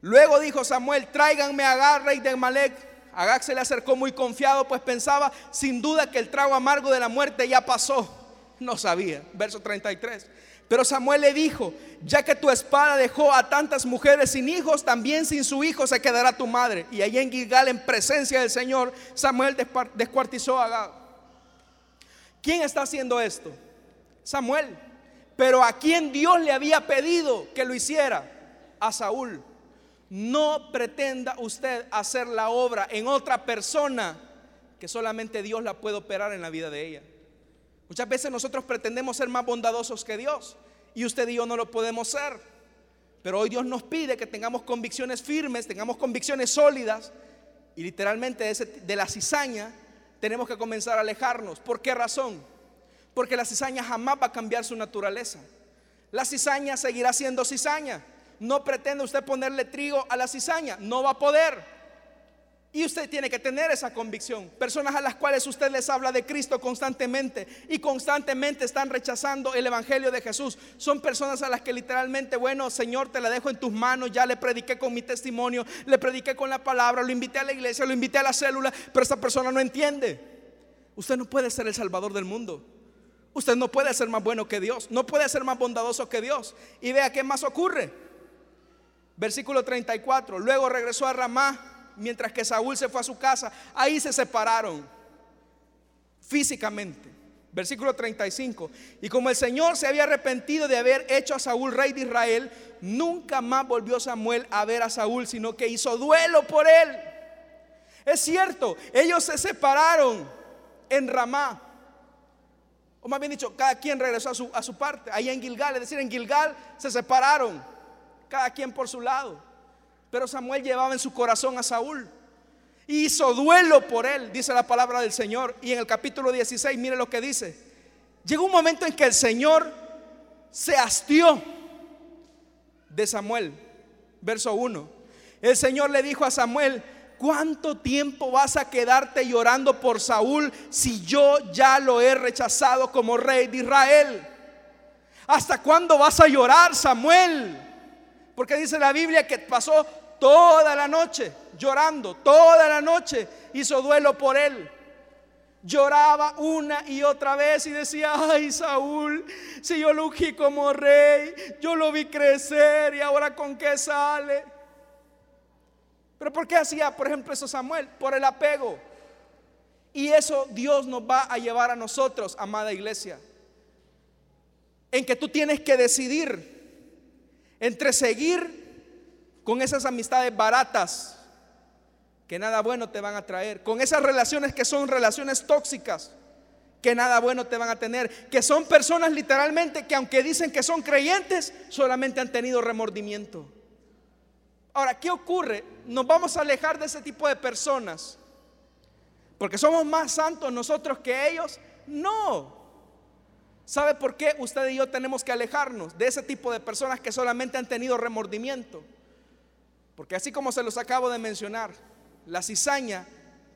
Luego dijo Samuel: tráiganme a Agag, rey de Amalec. Agag se le acercó muy confiado, pues pensaba sin duda que el trago amargo de la muerte ya pasó. No sabía. Verso 33. Pero Samuel le dijo: ya que tu espada dejó a tantas mujeres sin hijos, también sin su hijo se quedará tu madre. Y allí en Gilgal, en presencia del Señor, Samuel descuartizó a Agag. ¿Quién está haciendo esto? Samuel. Pero ¿a quién Dios le había pedido que lo hiciera? A Saúl. No pretenda usted hacer la obra en otra persona, que solamente Dios la puede operar en la vida de ella. Muchas veces nosotros pretendemos ser más bondadosos que Dios, y usted y yo no lo podemos ser. Pero hoy Dios nos pide que tengamos convicciones firmes, tengamos convicciones sólidas, y literalmente de la cizaña tenemos que comenzar a alejarnos. ¿Por qué razón? Porque la cizaña jamás va a cambiar su naturaleza. La cizaña seguirá siendo cizaña. No pretende usted ponerle trigo a la cizaña, no va a poder. Y usted tiene que tener esa convicción. Personas a las cuales usted les habla de Cristo constantemente y constantemente están rechazando el evangelio de Jesús, son personas a las que literalmente, bueno, Señor, te la dejo en tus manos, ya le prediqué con mi testimonio, le prediqué con la palabra, lo invité a la iglesia, lo invité a la célula, pero esta persona no entiende. Usted no puede ser el salvador del mundo. Usted no puede ser más bueno que Dios, no puede ser más bondadoso que Dios. Y vea qué más ocurre. Versículo 34. Luego regresó a Ramá, mientras que Saúl se fue a su casa. Ahí se separaron físicamente. Versículo 35. Y como el Señor se había arrepentido de haber hecho a Saúl rey de Israel, nunca más volvió Samuel a ver a Saúl, sino que hizo duelo por él. Es cierto, ellos se separaron en Ramá, o más bien dicho, cada quien regresó a su parte, ahí en Gilgal. Es decir, en Gilgal se separaron, cada quien por su lado. Pero Samuel llevaba en su corazón a Saúl y hizo duelo por él, dice la palabra del Señor. Y en el capítulo 16, mire lo que dice. Llegó un momento en que el Señor se hastió de Samuel. Verso 1. El Señor le dijo a Samuel: ¿cuánto tiempo vas a quedarte llorando por Saúl, si yo ya lo he rechazado como rey de Israel? ¿Hasta cuándo vas a llorar, Samuel? Porque dice la Biblia que pasó toda la noche llorando, toda la noche hizo duelo por él. Lloraba una y otra vez y decía: ay, Saúl, si yo lo ungí como rey, yo lo vi crecer, y ahora con qué sale. Pero ¿por qué hacía, por ejemplo, eso Samuel? Por el apego. Y eso Dios nos va a llevar a nosotros, amada iglesia, en que tú tienes que decidir entre seguir con esas amistades baratas que nada bueno te van a traer, con esas relaciones que son relaciones tóxicas que nada bueno te van a tener, que son personas literalmente que, aunque dicen que son creyentes, solamente han tenido remordimiento. Ahora, ¿qué ocurre? Nos vamos a alejar de ese tipo de personas porque somos más santos nosotros que ellos. No. ¿Sabe por qué usted y yo tenemos que alejarnos de ese tipo de personas que solamente han tenido remordimiento? Porque así como se los acabo de mencionar, la cizaña,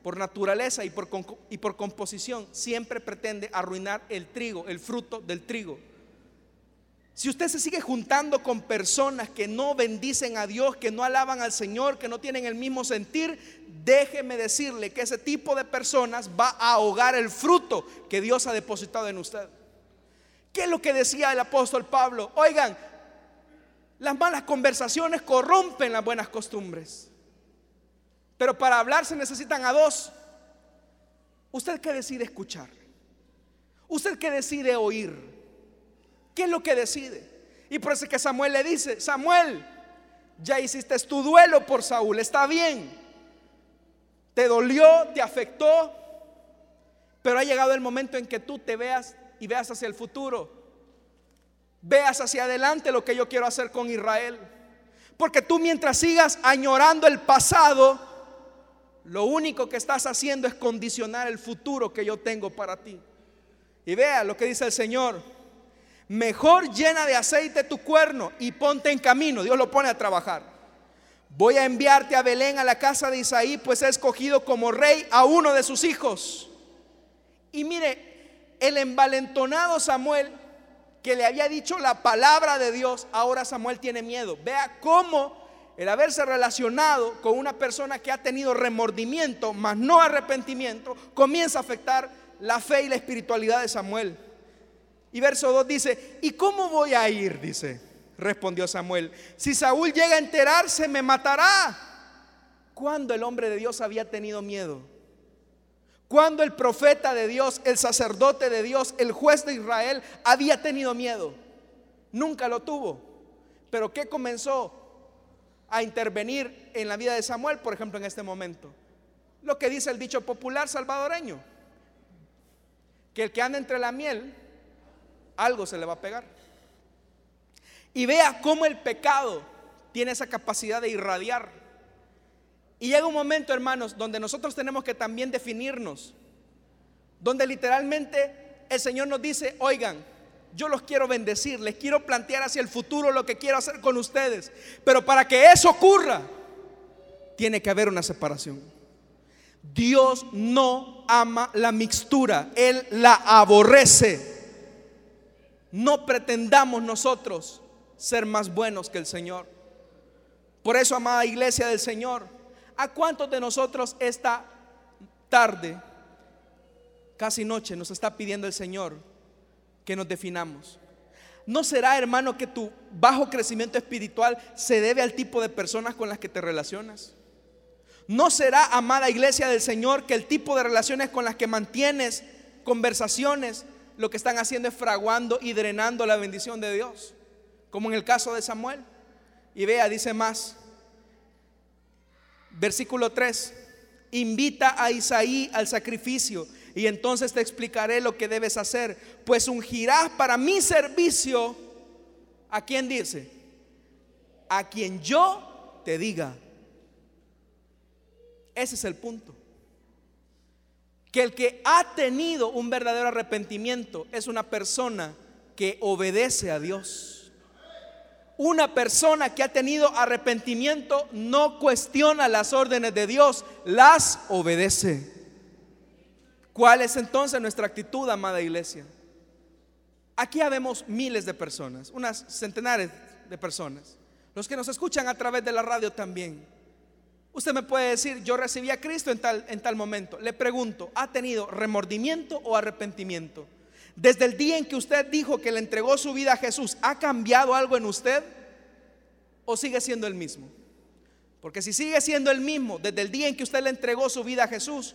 por naturaleza y por composición, siempre pretende arruinar el trigo, el fruto del trigo. Si usted se sigue juntando con personas que no bendicen a Dios, que no alaban al Señor, que no tienen el mismo sentir, déjeme decirle que ese tipo de personas va a ahogar el fruto que Dios ha depositado en usted. ¿Qué es lo que decía el apóstol Pablo? Oigan, las malas conversaciones corrompen las buenas costumbres. Pero para hablar se necesitan a dos. ¿Usted qué decide escuchar? ¿Usted qué decide oír? ¿Qué es lo que decide? Y por eso es que Samuel le dice: Samuel, ya hiciste tu duelo por Saúl, está bien. Te dolió, te afectó, Pero ha llegado el momento en que tú te veas y veas hacia el futuro. Veas hacia adelante lo que yo quiero hacer con Israel. Porque tú, mientras sigas añorando el pasado, lo único que estás haciendo es condicionar el futuro que yo tengo para ti. Y vea lo que dice el Señor: mejor llena de aceite tu cuerno y ponte en camino. Dios lo pone a trabajar. Voy a enviarte a Belén, a la casa de Isaí, pues he escogido como rey a uno de sus hijos. Y mire, el envalentonado Samuel, que le había dicho la palabra de Dios, ahora Samuel tiene miedo. Vea cómo el haberse relacionado con una persona que ha tenido remordimiento, mas no arrepentimiento, comienza a afectar la fe y la espiritualidad de Samuel. Y verso 2 dice: ¿y cómo voy a ir? Dice, respondió Samuel, si Saúl llega a enterarse, me matará. ¿Cuándo el hombre de Dios había tenido miedo? ¿Cuándo el profeta de Dios, el sacerdote de Dios, el juez de Israel había tenido miedo? Nunca lo tuvo. Pero ¿qué comenzó a intervenir en la vida de Samuel, por ejemplo, en este momento? Lo que dice el dicho popular salvadoreño: que el que anda entre la miel, algo se le va a pegar. Y vea cómo el pecado tiene esa capacidad de irradiar. Y llega un momento, hermanos, donde nosotros tenemos que también definirnos, donde literalmente el Señor nos dice: oigan, yo los quiero bendecir, les quiero plantear hacia el futuro lo que quiero hacer con ustedes, pero para que eso ocurra, tiene que haber una separación. Dios no ama la mixtura, Él la aborrece. No pretendamos nosotros ser más buenos que el Señor. Por eso, amada iglesia del Señor, ¿a cuántos de nosotros esta tarde, casi noche, nos está pidiendo el Señor que nos definamos? ¿No será, hermano, que tu bajo crecimiento espiritual se debe al tipo de personas con las que te relacionas? ¿No será, amada iglesia del Señor, que el tipo de relaciones con las que mantienes conversaciones, lo que están haciendo es fraguando y drenando la bendición de Dios? Como en el caso de Samuel. Y vea, dice más. Versículo 3: invita a Isaí al sacrificio y entonces te explicaré lo que debes hacer, pues ungirás para mi servicio a quien dice, a quien yo te diga. Ese es el punto. Que el que ha tenido un verdadero arrepentimiento es una persona que obedece a Dios. Una persona que ha tenido arrepentimiento no cuestiona las órdenes de Dios, las obedece. ¿Cuál es entonces nuestra actitud, amada iglesia? Aquí habemos miles de personas, unas centenares de personas, los que nos escuchan a través de la radio también. Usted me puede decir: yo recibí a Cristo en tal momento. Le pregunto: ¿ha tenido remordimiento o arrepentimiento? Desde el día en que usted dijo que le entregó su vida a Jesús, ¿ha cambiado algo en usted o sigue siendo el mismo? Porque si sigue siendo el mismo desde el día en que usted le entregó su vida a Jesús,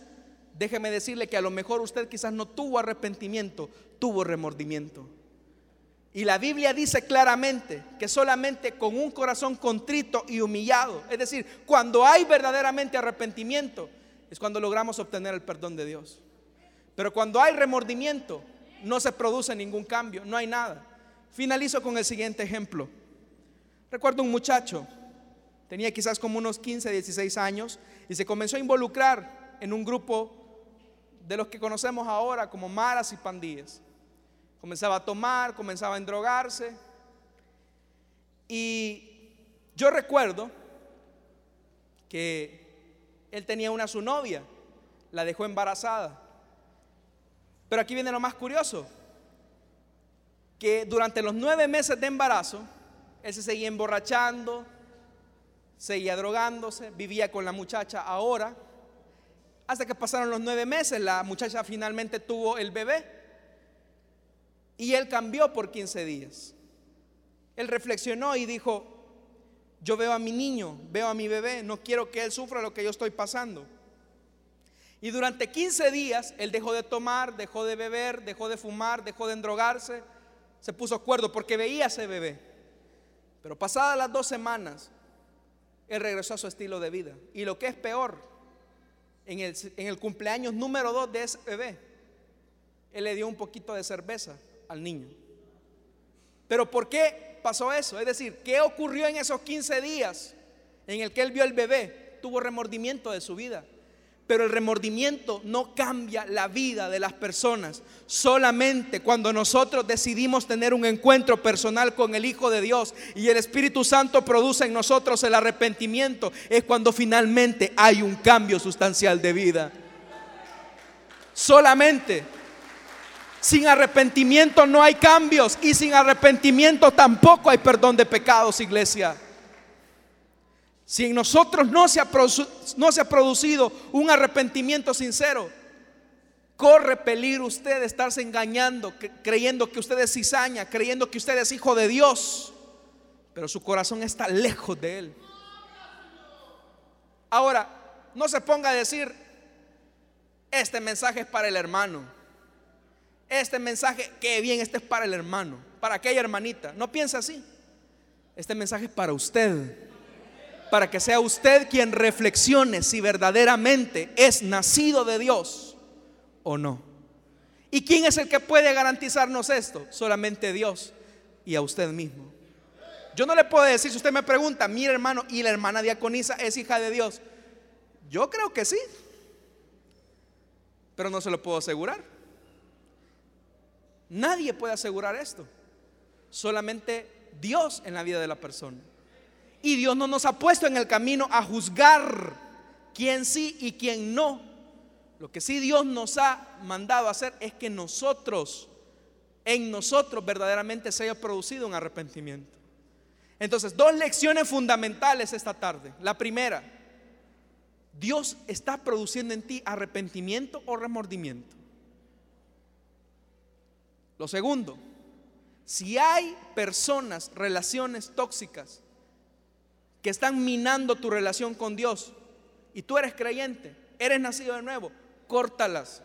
déjeme decirle que a lo mejor usted quizás no tuvo arrepentimiento, tuvo remordimiento. Y la Biblia dice claramente que solamente con un corazón contrito y humillado, es decir, cuando hay verdaderamente arrepentimiento, es cuando logramos obtener el perdón de Dios. Pero cuando hay remordimiento, no se produce ningún cambio, no hay nada. Finalizo con el siguiente ejemplo. Recuerdo un muchacho, tenía quizás como unos 15, 16 años, y se comenzó a involucrar en un grupo de los que conocemos ahora como maras y pandillas. Comenzaba a tomar, comenzaba a endrogarse. Y yo recuerdo que él tenía una su novia, la dejó embarazada. Pero aquí viene lo más curioso: que durante los 9 meses de embarazo, él se seguía emborrachando, seguía drogándose, vivía con la muchacha ahora. Hasta que pasaron los 9 meses, la muchacha finalmente tuvo el bebé y él cambió por 15 días. Él reflexionó y dijo: yo veo a mi niño, veo a mi bebé, no quiero que él sufra lo que yo estoy pasando. Y durante 15 días él dejó de tomar, dejó de beber, dejó de fumar, dejó de endrogarse. Se puso cuerdo porque veía a ese bebé. Pero pasadas las 2 semanas, él regresó a su estilo de vida. Y lo que es peor, en el cumpleaños número 2 de ese bebé, él le dio un poquito de cerveza al niño. Pero ¿por qué pasó eso? Es decir, ¿qué ocurrió en esos 15 días en el que él vio el bebé? Tuvo remordimiento de su vida. Pero el remordimiento no cambia la vida de las personas. Solamente cuando nosotros decidimos tener un encuentro personal con el Hijo de Dios y el Espíritu Santo produce en nosotros el arrepentimiento, es cuando finalmente hay un cambio sustancial de vida. Solamente. Sin arrepentimiento no hay cambios, y sin arrepentimiento tampoco hay perdón de pecados, iglesia. Si en nosotros no se ha producido un arrepentimiento sincero, corre peligro usted de estarse engañando, creyendo que usted es cizaña, creyendo que usted es hijo de Dios, pero su corazón está lejos de él. Ahora, no se ponga a decir: este mensaje es para el hermano, este mensaje, qué bien, este es para el hermano, para aquella hermanita. No piensa así. Este mensaje es para usted, para que sea usted quien reflexione si verdaderamente es nacido de Dios o no. ¿Y quién es el que puede garantizarnos esto? Solamente Dios y a usted mismo. Yo no le puedo decir, si usted me pregunta, mire hermano, ¿y la hermana diaconisa es hija de Dios? Yo creo que sí, pero no se lo puedo asegurar. Nadie puede asegurar esto, solamente Dios en la vida de la persona. Y Dios no nos ha puesto en el camino a juzgar quién sí y quién no. Lo que sí Dios nos ha mandado a hacer es que en nosotros verdaderamente se haya producido un arrepentimiento. Entonces, dos lecciones fundamentales esta tarde. La primera: ¿Dios está produciendo en ti arrepentimiento o remordimiento? Lo segundo: si hay personas, relaciones tóxicas que están minando tu relación con Dios, y tú eres creyente, eres nacido de nuevo, córtalas.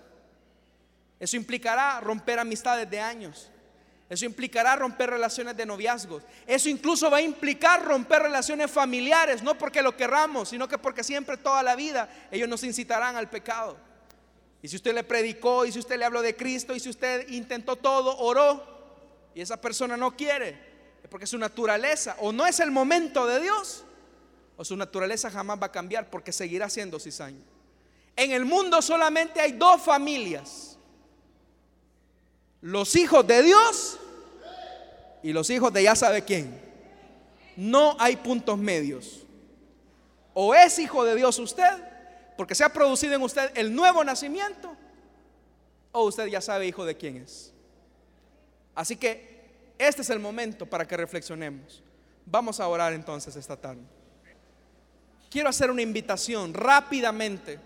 Eso implicará romper amistades de años, eso implicará romper relaciones de noviazgos, eso incluso va a implicar romper relaciones familiares, no porque lo querramos, sino que porque siempre, toda la vida, ellos nos incitarán al pecado. Y si usted le predicó, y si usted le habló de Cristo, y si usted intentó todo, oró, y esa persona no quiere, porque su naturaleza o no es el momento de Dios, o su naturaleza jamás va a cambiar, porque seguirá siendo cizaña. En el mundo solamente hay dos familias: los hijos de Dios y los hijos de ya sabe quién. No hay puntos medios. O es hijo de Dios usted, porque se ha producido en usted el nuevo nacimiento, o usted ya sabe hijo de quién es. Así que este es el momento para que reflexionemos. Vamos a orar entonces esta tarde. Quiero hacer una invitación rápidamente.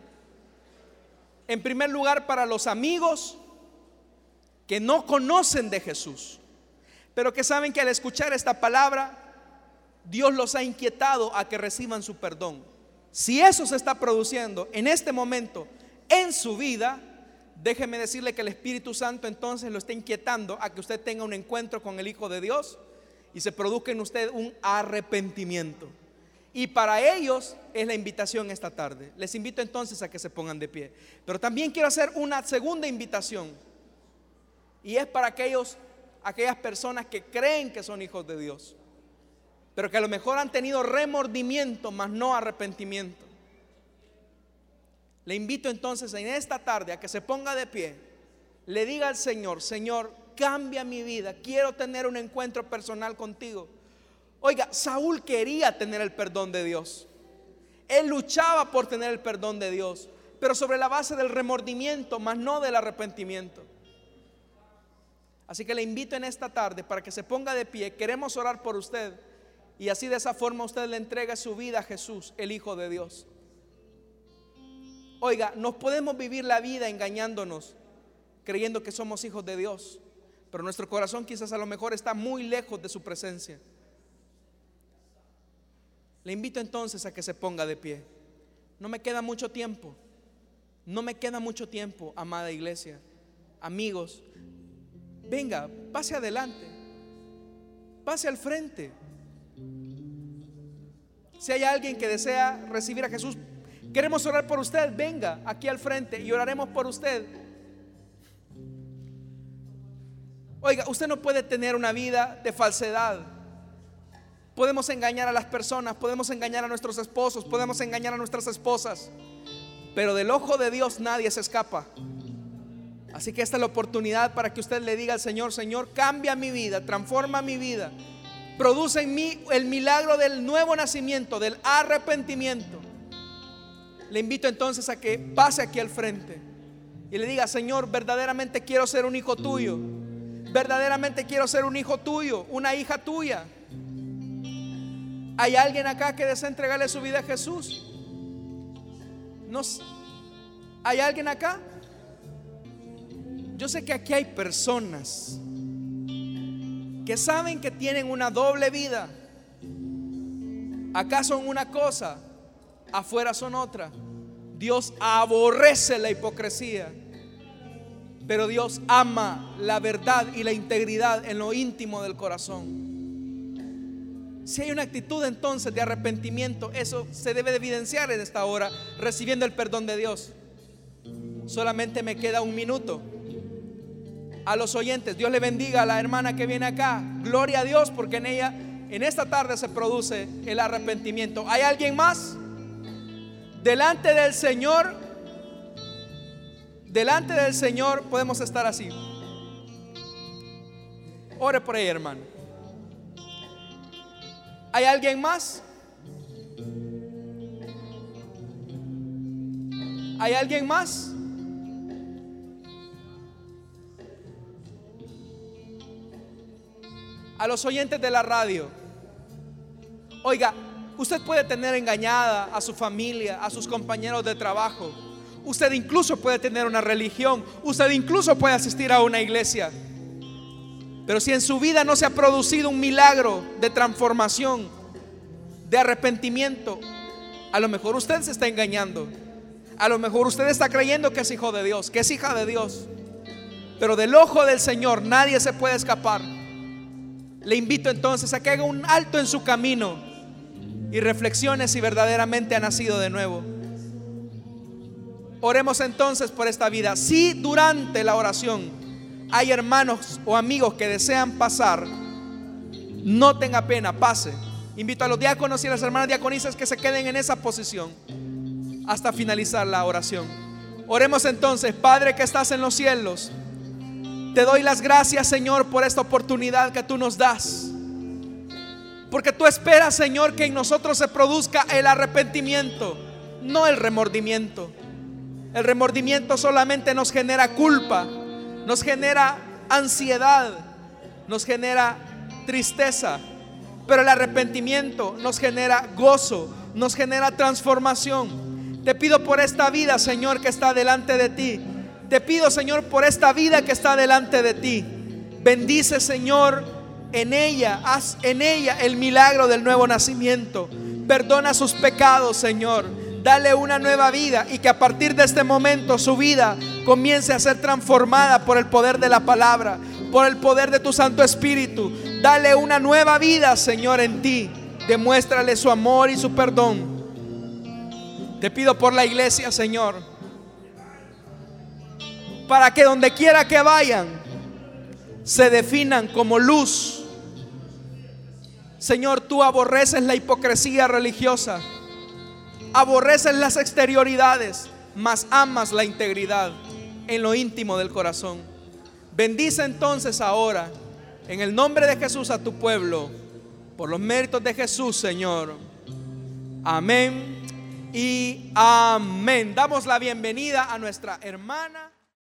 En primer lugar, para los amigos que no conocen de Jesús, pero que saben que al escuchar esta palabra, Dios los ha inquietado a que reciban su perdón. Si eso se está produciendo en este momento en su vida, déjeme decirle que el Espíritu Santo entonces lo está inquietando a que usted tenga un encuentro con el Hijo de Dios y se produzca en usted un arrepentimiento. Y para ellos es la invitación esta tarde. Les invito entonces a que se pongan de pie. Pero también quiero hacer una segunda invitación, y es para aquellas personas que creen que son hijos de Dios, pero que a lo mejor han tenido remordimiento, mas no arrepentimiento. Le invito entonces en esta tarde a que se ponga de pie, le diga al Señor: Señor, cambia mi vida, quiero tener un encuentro personal contigo. Oiga, Saúl quería tener el perdón de Dios, él luchaba por tener el perdón de Dios, pero sobre la base del remordimiento, más no del arrepentimiento. Así que le invito en esta tarde para que se ponga de pie, queremos orar por usted, y así de esa forma usted le entrega su vida a Jesús, el Hijo de Dios. Oiga, nos podemos vivir la vida engañándonos, creyendo que somos hijos de Dios, pero nuestro corazón quizás a lo mejor está muy lejos de su presencia. Le invito entonces a que se ponga de pie. No me queda mucho tiempo, amada iglesia, amigos. Venga, pase adelante, pase al frente. Si hay alguien que desea recibir a Jesús, queremos orar por usted, venga aquí al frente y oraremos por usted. Oiga, usted no puede tener una vida de falsedad. Podemos engañar a las personas, podemos engañar a nuestros esposos, podemos engañar a nuestras esposas, pero del ojo de Dios nadie se escapa. Así que esta es la oportunidad para que usted le diga al Señor: Señor, cambia mi vida, transforma mi vida, produce en mí el milagro del nuevo nacimiento, del arrepentimiento. Le invito entonces a que pase aquí al frente y le diga: Señor, verdaderamente quiero ser un hijo tuyo, verdaderamente quiero ser un hijo tuyo, una hija tuya. ¿Hay alguien acá que desea entregarle su vida a Jesús? ¿Hay alguien acá? Yo sé que aquí hay personas que saben que tienen una doble vida. Acá son una cosa, afuera son otra. Dios aborrece la hipocresía, pero Dios ama la verdad y la integridad en lo íntimo del corazón. Si hay una actitud entonces de arrepentimiento, eso se debe de evidenciar en esta hora, recibiendo el perdón de Dios. Solamente me queda un minuto. A los oyentes, Dios le bendiga a la hermana que viene acá. Gloria a Dios, porque en ella, en esta tarde, se produce el arrepentimiento. ¿Hay alguien más? Delante del Señor, delante del Señor podemos estar así. Ore por ahí, hermano. ¿Hay alguien más? ¿Hay alguien más? A los oyentes de la radio, oiga, usted puede tener engañada a su familia, a sus compañeros de trabajo. Usted incluso puede tener una religión. Usted incluso puede asistir a una iglesia. Pero si en su vida no se ha producido un milagro de transformación, de arrepentimiento, a lo mejor usted se está engañando. A lo mejor usted está creyendo que es hijo de Dios, que es hija de Dios. Pero del ojo del Señor nadie se puede escapar. Le invito entonces a que haga un alto en su camino y reflexione si verdaderamente ha nacido de nuevo. Oremos entonces por esta vida. Si durante la oración hay hermanos o amigos que desean pasar, no tenga pena, pase. Invito a los diáconos y a las hermanas diaconisas que se queden en esa posición hasta finalizar la oración. Oremos entonces. Padre que estás en los cielos, te doy las gracias, Señor, por esta oportunidad que tú nos das, porque tú esperas, Señor, que en nosotros se produzca el arrepentimiento, no el remordimiento. El remordimiento solamente nos genera culpa, nos genera ansiedad, nos genera tristeza, pero el arrepentimiento nos genera gozo, nos genera transformación. Te pido por esta vida, Señor, que está delante de ti. Te pido, Señor, por esta vida que está delante de ti. Bendice, Señor, en ella. Haz en ella el milagro del nuevo nacimiento. Perdona sus pecados, Señor. Dale una nueva vida y que a partir de este momento su vida comience a ser transformada por el poder de la palabra, por el poder de tu Santo Espíritu. Dale una nueva vida, Señor, en ti. Demuéstrale su amor y su perdón. Te pido por la iglesia, Señor, para que donde quiera que vayan se definan como luz. Señor, tú aborreces la hipocresía religiosa, aborreces las exterioridades, mas amas la integridad en lo íntimo del corazón. Bendice entonces ahora en el nombre de Jesús a tu pueblo, por los méritos de Jesús, Señor. Amén y amén. Damos la bienvenida a nuestra hermana.